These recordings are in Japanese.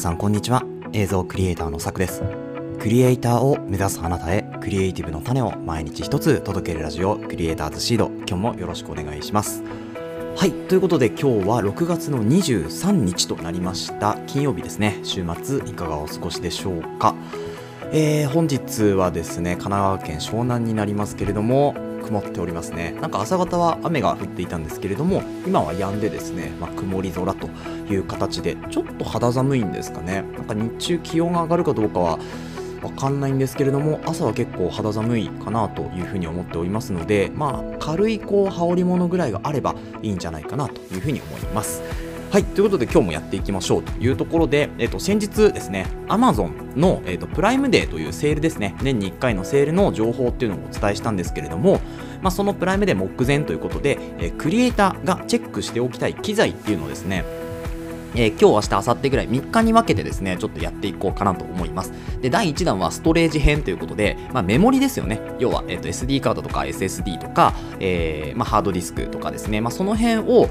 さんこんにちは。映像クリエイターのさくです。クリエイターを目指すあなたへ、クリエイティブの種を毎日一つ届けるラジオ、クリエイターズシード、今日もよろしくお願いします。はい、ということで今日は6月の23日となりました。金曜日ですね。週末いかがお過ごしでしょうか。本日はですね、神奈川県湘南になりますけれども、曇っておりますね。なんか朝方は雨が降っていたんですけれども、今は止んでですね、曇り空という形で、ちょっと肌寒いんですかね。なんか日中気温が上がるかどうかはわかんないんですけれども、朝は結構肌寒いかなというふうに思っておりますので、軽い羽織物ぐらいがあればいいんじゃないかなというふうに思います。はい、ということで今日もやっていきましょうというところで、先日ですね、 Amazon の、プライムデーというセールですね、年に1回のセールの情報っていうのをお伝えしたんですけれども、そのプライムデー目前ということで、クリエイターがチェックしておきたい機材っていうのをですね、今日、明日、明後日ぐらい3日に分けてですね、ちょっとやっていこうかなと思います。で、第1弾はストレージ編ということで、メモリですよね。要は、SD カードとか SSD とか、ハードディスクとかですね、その辺を、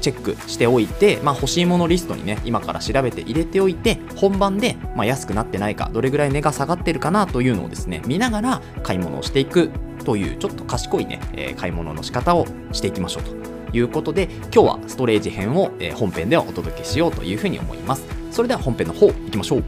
チェックしておいて、欲しいものリストにね、今から調べて入れておいて、本番で、安くなってないか、どれぐらい値が下がってるかなというのをですね、見ながら買い物をしていくという、ちょっと賢いね、買い物の仕方をしていきましょうと。いうことで、今日はストレージ編を、本編ではお届けしようというふうに思います。それでは本編の方いきましょう。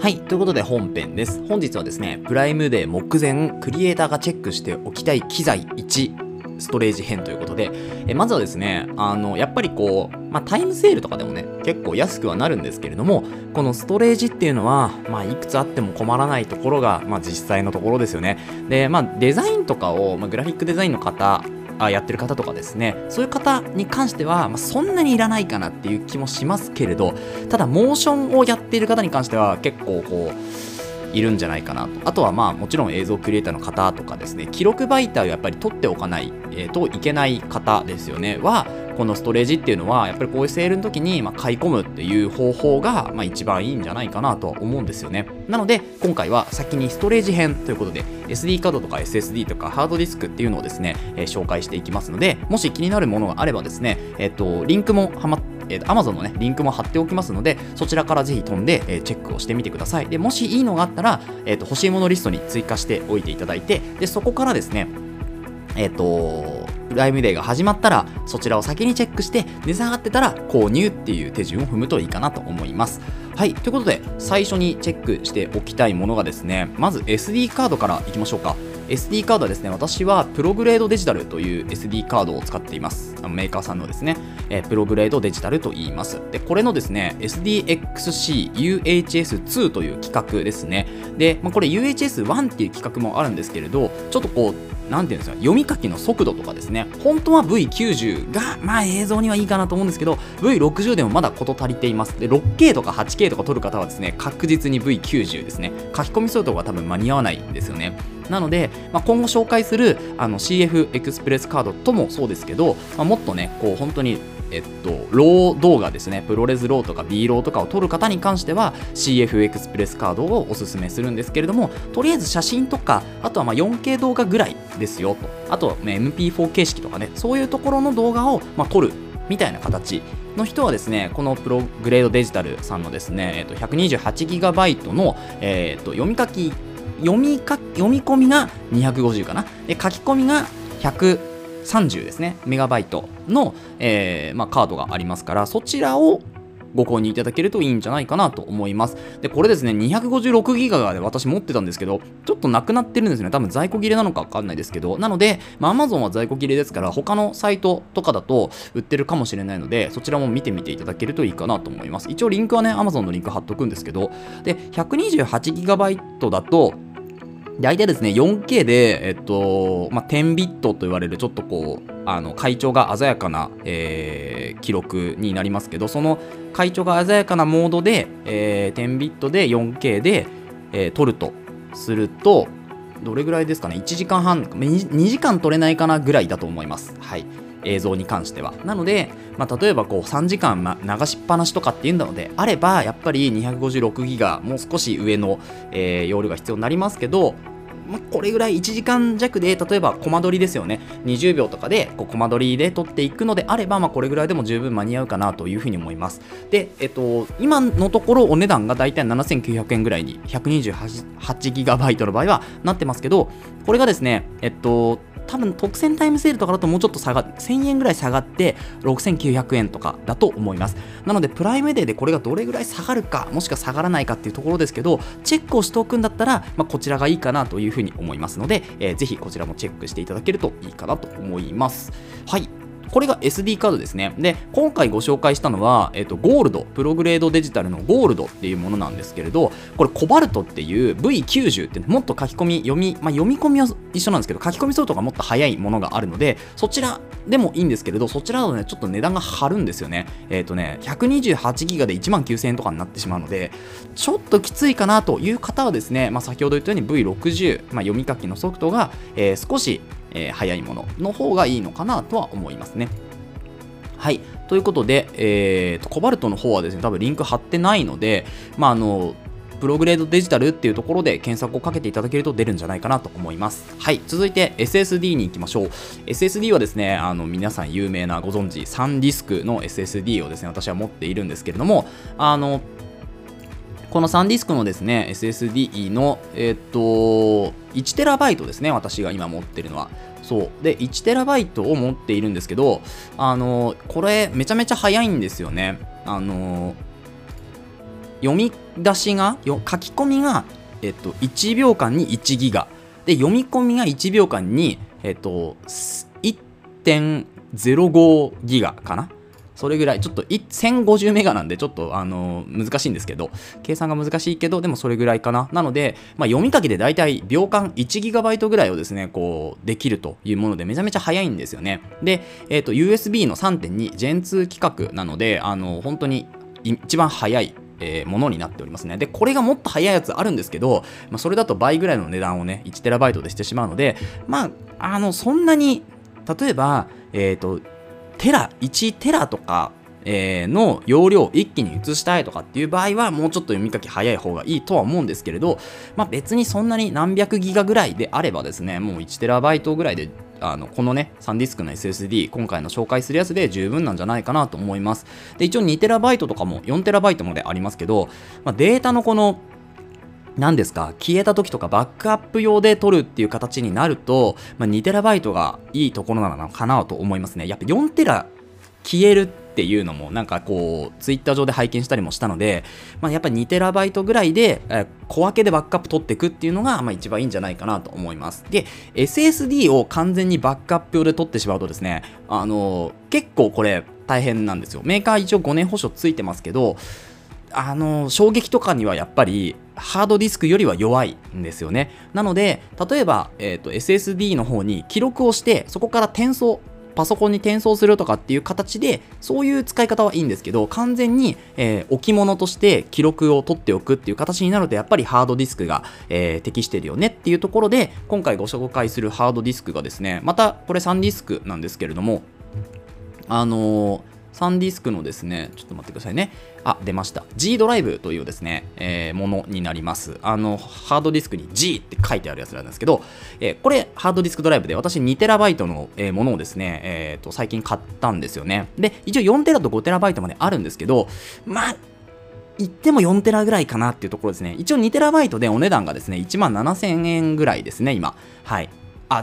はい、ということで本編です。本日はですね、プライムデー目前、クリエイターがチェックしておきたい機材1、ストレージ編ということで、まずはですね、やっぱりタイムセールとかでもね、結構安くはなるんですけれども、このストレージっていうのは、いくつあっても困らないところが、実際のところですよね。で、デザインとかを、グラフィックデザインの方、やってる方とかですね、そういう方に関しては、そんなにいらないかなっていう気もしますけれど、ただモーションをやっている方に関しては結構いるんじゃないかなと。あとはもちろん映像クリエイターの方とかですね、記録媒体をやっぱり取っておかないといけない方ですよねは、このストレージっていうのはやっぱりこういうセールの時に買い込むっていう方法が一番いいんじゃないかなとは思うんですよね。なので今回は先にストレージ編ということで SD カードとか SSD とかハードディスクっていうのをですね、紹介していきますので、もし気になるものがあればですね、リンクもAmazon のね、リンクも貼っておきますので、そちらからぜひ飛んで、チェックをしてみてください。で、もしいいのがあったら、欲しいものリストに追加しておいていただいて、で、そこからですね、プライムデーが始まったら、そちらを先にチェックして、値下がってたら購入っていう手順を踏むといいかなと思います。はい、ということで、最初にチェックしておきたいものがですね、まず SD カードからいきましょうか。SD カードはですね、私はプログレードデジタルという SD カードを使っています。メーカーさんのですね、プログレードデジタルと言います。で、これのですね、SDXC UHS-II という規格ですね。で、これ UHS-1 っていう規格もあるんですけれど、ちょっとなんていうんですか、読み書きの速度とかですね、本当は V90 が、映像にはいいかなと思うんですけど、V60 でもまだ事足りています。で、6K とか 8K とか撮る方はですね、確実に V90 ですね。書き込み速度が多分間に合わないんですよね。なので、今後紹介するCF エクスプレスカードともそうですけど、もっとね、本当に、ロー動画ですね、プロレスローとか B ローとかを撮る方に関しては CF エクスプレスカードをおすすめするんですけれども、とりあえず写真とか、あとは4K 動画ぐらいですよと、あとは MP4 形式とかね、そういうところの動画を撮るみたいな形の人はですね、このプログレードデジタルさんのですね、128GB の、読み込みが250かな。で、書き込みが130ですね、メガバイトの、カードがありますから、そちらをご購入いただけるといいんじゃないかなと思います。で、これですね、256ギガで私持ってたんですけど、ちょっとなくなってるんですね。多分在庫切れなのかわかんないですけど、なので、Amazon は在庫切れですから、他のサイトとかだと売ってるかもしれないので、そちらも見てみていただけるといいかなと思います。一応リンクはね、Amazon のリンク貼っとくんですけど、で、128ギガバイトだと、大体ですね、4K で、10ビットと言われる、ちょっと階調が鮮やかな、記録になりますけど、その階調が鮮やかなモードで、10ビットで 4K で、撮るとすると、どれぐらいですかね、1時間半、2時間撮れないかなぐらいだと思います。はい。映像に関しては。なので、例えば3時間、流しっぱなしとかっていうんだのであれば、やっぱり256ギガ、もう少し上の、容量が必要になりますけど、まあ、これぐらい1時間弱で、例えばコマ撮りですよね、20秒とかでこうコマ撮りで撮っていくのであれば、まあ、これぐらいでも十分間に合うかなというふうに思います。で、今のところお値段がだいたい7900円ぐらいに 128GB の場合はなってますけど、これがですね、多分特選タイムセールとかだともうちょっと下が1000円ぐらい下がって6900円とかだと思います。なのでプライムデーでこれがどれぐらい下がるか、もしくは下がらないかっていうところですけど、チェックをしておくんだったら、まあ、こちらがいいかなというふうに思いますので、ぜひこちらもチェックしていただけるといいかなと思います。はい、これが SD カードですね。で、今回ご紹介したのは、ゴールド、プログレードデジタルのゴールドっていうものなんですけれど、これコバルトっていう V90 ってもっと書き込み、読み込みは一緒なんですけど、書き込みソフトがもっと早いものがあるので、そちらでもいいんですけれど、そちらだとね、ちょっと値段が張るんですよね。128ギガで19000円とかになってしまうので、ちょっときついかなという方はですね、まあ、先ほど言ったように V60、まあ、読み書きのソフトが、少し早いものの方がいいのかなとは思いますね。はい。ということで、コバルトの方はですね、多分リンク貼ってないので、まあ、プログレードデジタルっていうところで検索をかけていただけると出るんじゃないかなと思います。はい、続いて SSD に行きましょう。 SSD はですね、皆さん有名なご存知3ディスクの SSD をですね、私は持っているんですけれども、この3ディスクのですね、SSD の、1TB ですね、私が今持ってるのは。そう。で、1TB を持っているんですけど、これ、めちゃめちゃ早いんですよね。読み出しが、書き込みが、1秒間に1ギガ。で、読み込みが1秒間に、1.05 ギガかな。それぐらい、ちょっと1050メガなんで、ちょっと難しいんですけど、計算が難しいけど、でもそれぐらいかな。なので、まあ、読み書きでだいたい秒間 1GB ぐらいをですね、こうできるというもので、めちゃめちゃ早いんですよね。で、USB の 3.2 Gen2 規格なので、本当に一番早いものになっておりますね。で、これがもっと早いやつあるんですけど、まあ、それだと倍ぐらいの値段をね、1TB でしてしまうので、まあ、そんなに、例えば、1テラとかの容量を一気に移したいとかっていう場合は、もうちょっと読み書き早い方がいいとは思うんですけれど、まあ、別にそんなに何百ギガぐらいであればですね、もう1テラバイトぐらいでこのね、3ディスクの SSD、今回の紹介するやつで十分なんじゃないかなと思います。で、一応 2TB とかも 4TB までありますけど、まあ、データのこの何ですか、消えた時とかバックアップ用で取るっていう形になると、まあ、2TB がいいところなのかなと思いますね。やっぱ4テラ消えるっていうのも、なんかこうツイッター上で拝見したりもしたので、まあ、やっぱり 2TB ぐらいで小分けでバックアップ取っていくっていうのが、まあ、一番いいんじゃないかなと思います。で、 SSD を完全にバックアップ用で取ってしまうとですね、結構これ大変なんですよ。メーカー一応5年保証ついてますけど、衝撃とかにはやっぱりハードディスクよりは弱いんですよね。なので、例えば、SSD の方に記録をして、そこから転送、パソコンに転送するとかっていう形で、そういう使い方はいいんですけど、完全に、置物として記録を取っておくっていう形になると、やっぱりハードディスクが、適してるよねっていうところで、今回ご紹介するハードディスクがですね、またこれ3ディスクなんですけれども、3ディスクのですね、ちょっと待ってくださいね。あ、出ました。G ドライブというですね、ものになります。ハードディスクに G って書いてあるやつなんですけど、これ、ハードディスクドライブで、私 2TB のものをですね、最近買ったんですよね。で、一応 4TB と 5TB まであるんですけど、まあ、言っても 4TB ぐらいかなっていうところですね。一応 2TB でお値段がですね、17000円ぐらいですね、今。はい。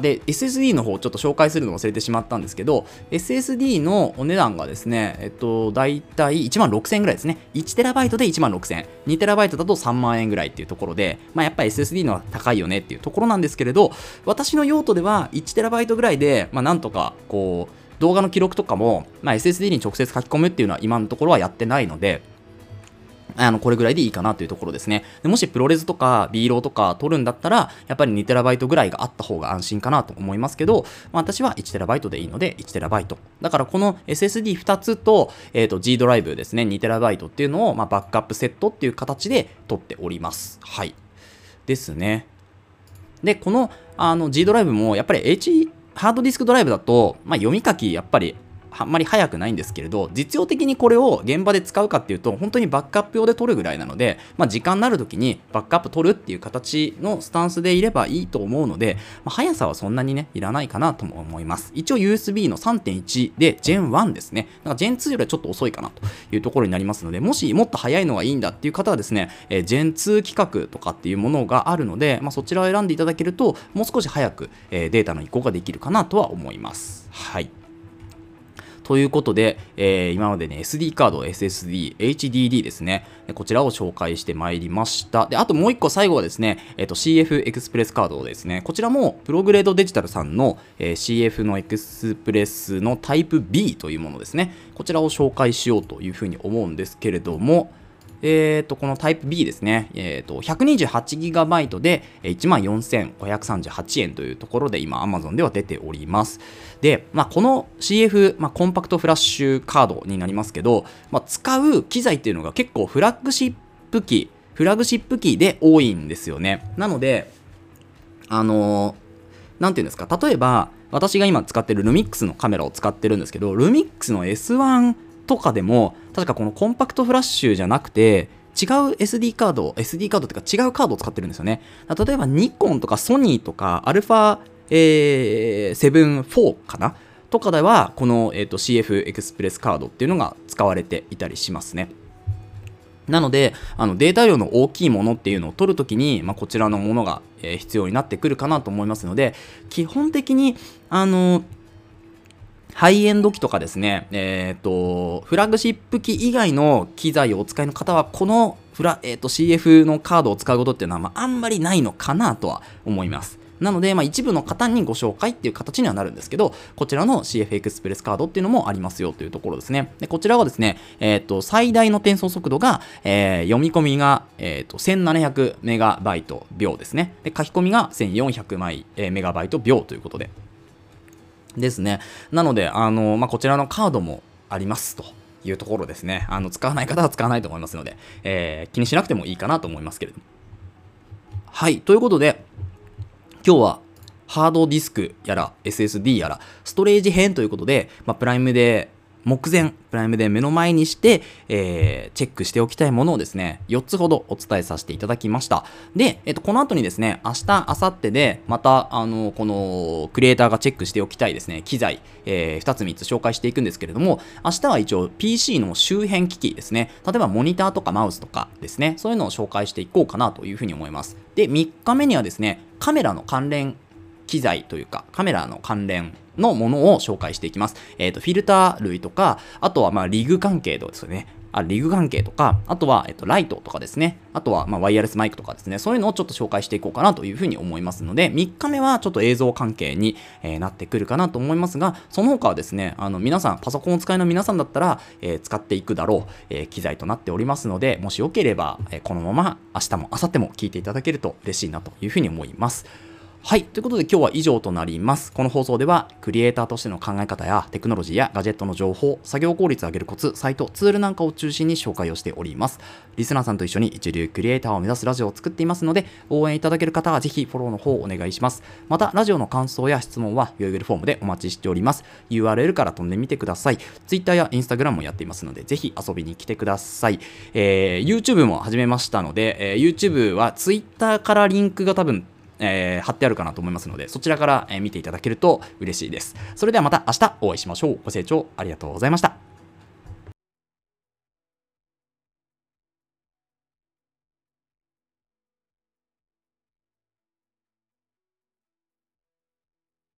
で、SSD の方ちょっと紹介するの忘れてしまったんですけど、SSD のお値段がですね、だいたい16000円ぐらいですね。1TB で16000円、2TB だと3万円ぐらいっていうところで、まあ、やっぱり SSD のは高いよねっていうところなんですけれど、私の用途では 1TB ぐらいで、まあ、なんとかこう動画の記録とかも、まあ、SSD に直接書き込むっていうのは今のところはやってないので、これぐらいでいいかなというところですね。で、もしプロレスとか B ローとか取るんだったら、やっぱり 2TB ぐらいがあった方が安心かなと思いますけど、まあ、私は 1TB でいいので 1TB。だからこの SSD2 つと、G ドライブですね、2TB っていうのを、まあ、バックアップセットっていう形で取っております。はい。ですね。で、この、G ドライブもやっぱりハードディスクドライブだと、まあ、読み書きやっぱりあんまり早くないんですけれど、実用的にこれを現場で使うかっていうと本当にバックアップ用で取るぐらいなので、まあ、時間になる時にバックアップ取るっていう形のスタンスでいればいいと思うので、まあ、速さはそんなにねいらないかなとも思います。一応 USB の 3.1 で Gen1 ですね。だから Gen2 よりはちょっと遅いかなというところになりますので、もしもっと早いのがいいんだっていう方はですね、Gen2 規格とかっていうものがあるので、まあ、そちらを選んでいただけるともう少し早くデータの移行ができるかなとは思います。はい。ということで、今までね、SD カード、SSD、HDD ですね。こちらを紹介してまいりました。で、あともう一個最後はですね、CF エクスプレスカードですね。こちらも、プログレードデジタルさんの、CF のエクスプレスのタイプ B というものですね。こちらを紹介しようというふうに思うんですけれども、このタイプ B ですね、128GB で 14,538 円というところで今 Amazon では出ております。で、まあ、この CF、まあ、コンパクトフラッシュカードになりますけど、まあ、使う機材っていうのが結構フラッグシップ機で多いんですよね。なので、なんていうんですか、例えば私が今使ってる LUMIX のカメラを使ってるんですけど、LUMIX の S1とかでも確かこのコンパクトフラッシュじゃなくて違う SD カードっていうか違うカードを使ってるんですよね。例えばニコンとかソニーとか α7IV かなとかではこの、CF エクスプレスカードっていうのが使われていたりしますね。なのでデータ量の大きいものっていうのを取るときに、まあ、こちらのものが必要になってくるかなと思いますので、基本的にハイエンド機とかですね、フラッグシップ機以外の機材をお使いの方は、このCF のカードを使うことっていうのは、まあ、あんまりないのかなとは思います。なので、まあ、一部の方にご紹介っていう形にはなるんですけど、こちらの CF エクスプレスカードっていうのもありますよというところですね。で、こちらはですね、最大の転送速度が、読み込みが、1700メガバイト秒ですね。で、書き込みが1400メガバイト秒ということで。ですね。なので、まあ、こちらのカードもありますというところですね。使わない方は使わないと思いますので、気にしなくてもいいかなと思いますけれども。はい。ということで、今日はハードディスクやら SSD やらストレージ編ということで、まあ、プライムで目の前にして、チェックしておきたいものをですね、4つほどお伝えさせていただきました。で、この後にですね、明日、明後日で、また、この、クリエイターがチェックしておきたいですね、機材、2つ3つ紹介していくんですけれども、明日は一応 PC の周辺機器ですね、例えばモニターとかマウスとかですね、そういうのを紹介していこうかなというふうに思います。で、3日目にはですね、カメラの関連機材というか、カメラの関連のものを紹介していきます。フィルター類とか、あとはまあリグ関係ですよね。リグ関係とか、あとはライトとかですね。あとはまあワイヤレスマイクとかですね。そういうのをちょっと紹介していこうかなというふうに思いますので、3日目はちょっと映像関係になってくるかなと思いますが、その他はですね、皆さん、パソコンを使いの皆さんだったら、使っていくだろう、機材となっておりますので、もしよければ、このまま明日も明後日も聞いていただけると嬉しいなというふうに思います。はい。ということで今日は以上となります。この放送では、クリエイターとしての考え方やテクノロジーやガジェットの情報、作業効率を上げるコツ、サイト、ツールなんかを中心に紹介をしております。リスナーさんと一緒に一流クリエイターを目指すラジオを作っていますので、応援いただける方はぜひフォローの方をお願いします。また、ラジオの感想や質問は Google フォームでお待ちしております。URL から飛んでみてください。Twitter や Instagram もやっていますので、ぜひ遊びに来てください。YouTube も始めましたので、YouTube は Twitter からリンクが多分、貼ってあるかなと思いますので、そちらから見ていただけると嬉しいです。それではまた明日お会いしましょう。ご清聴ありがとうございました。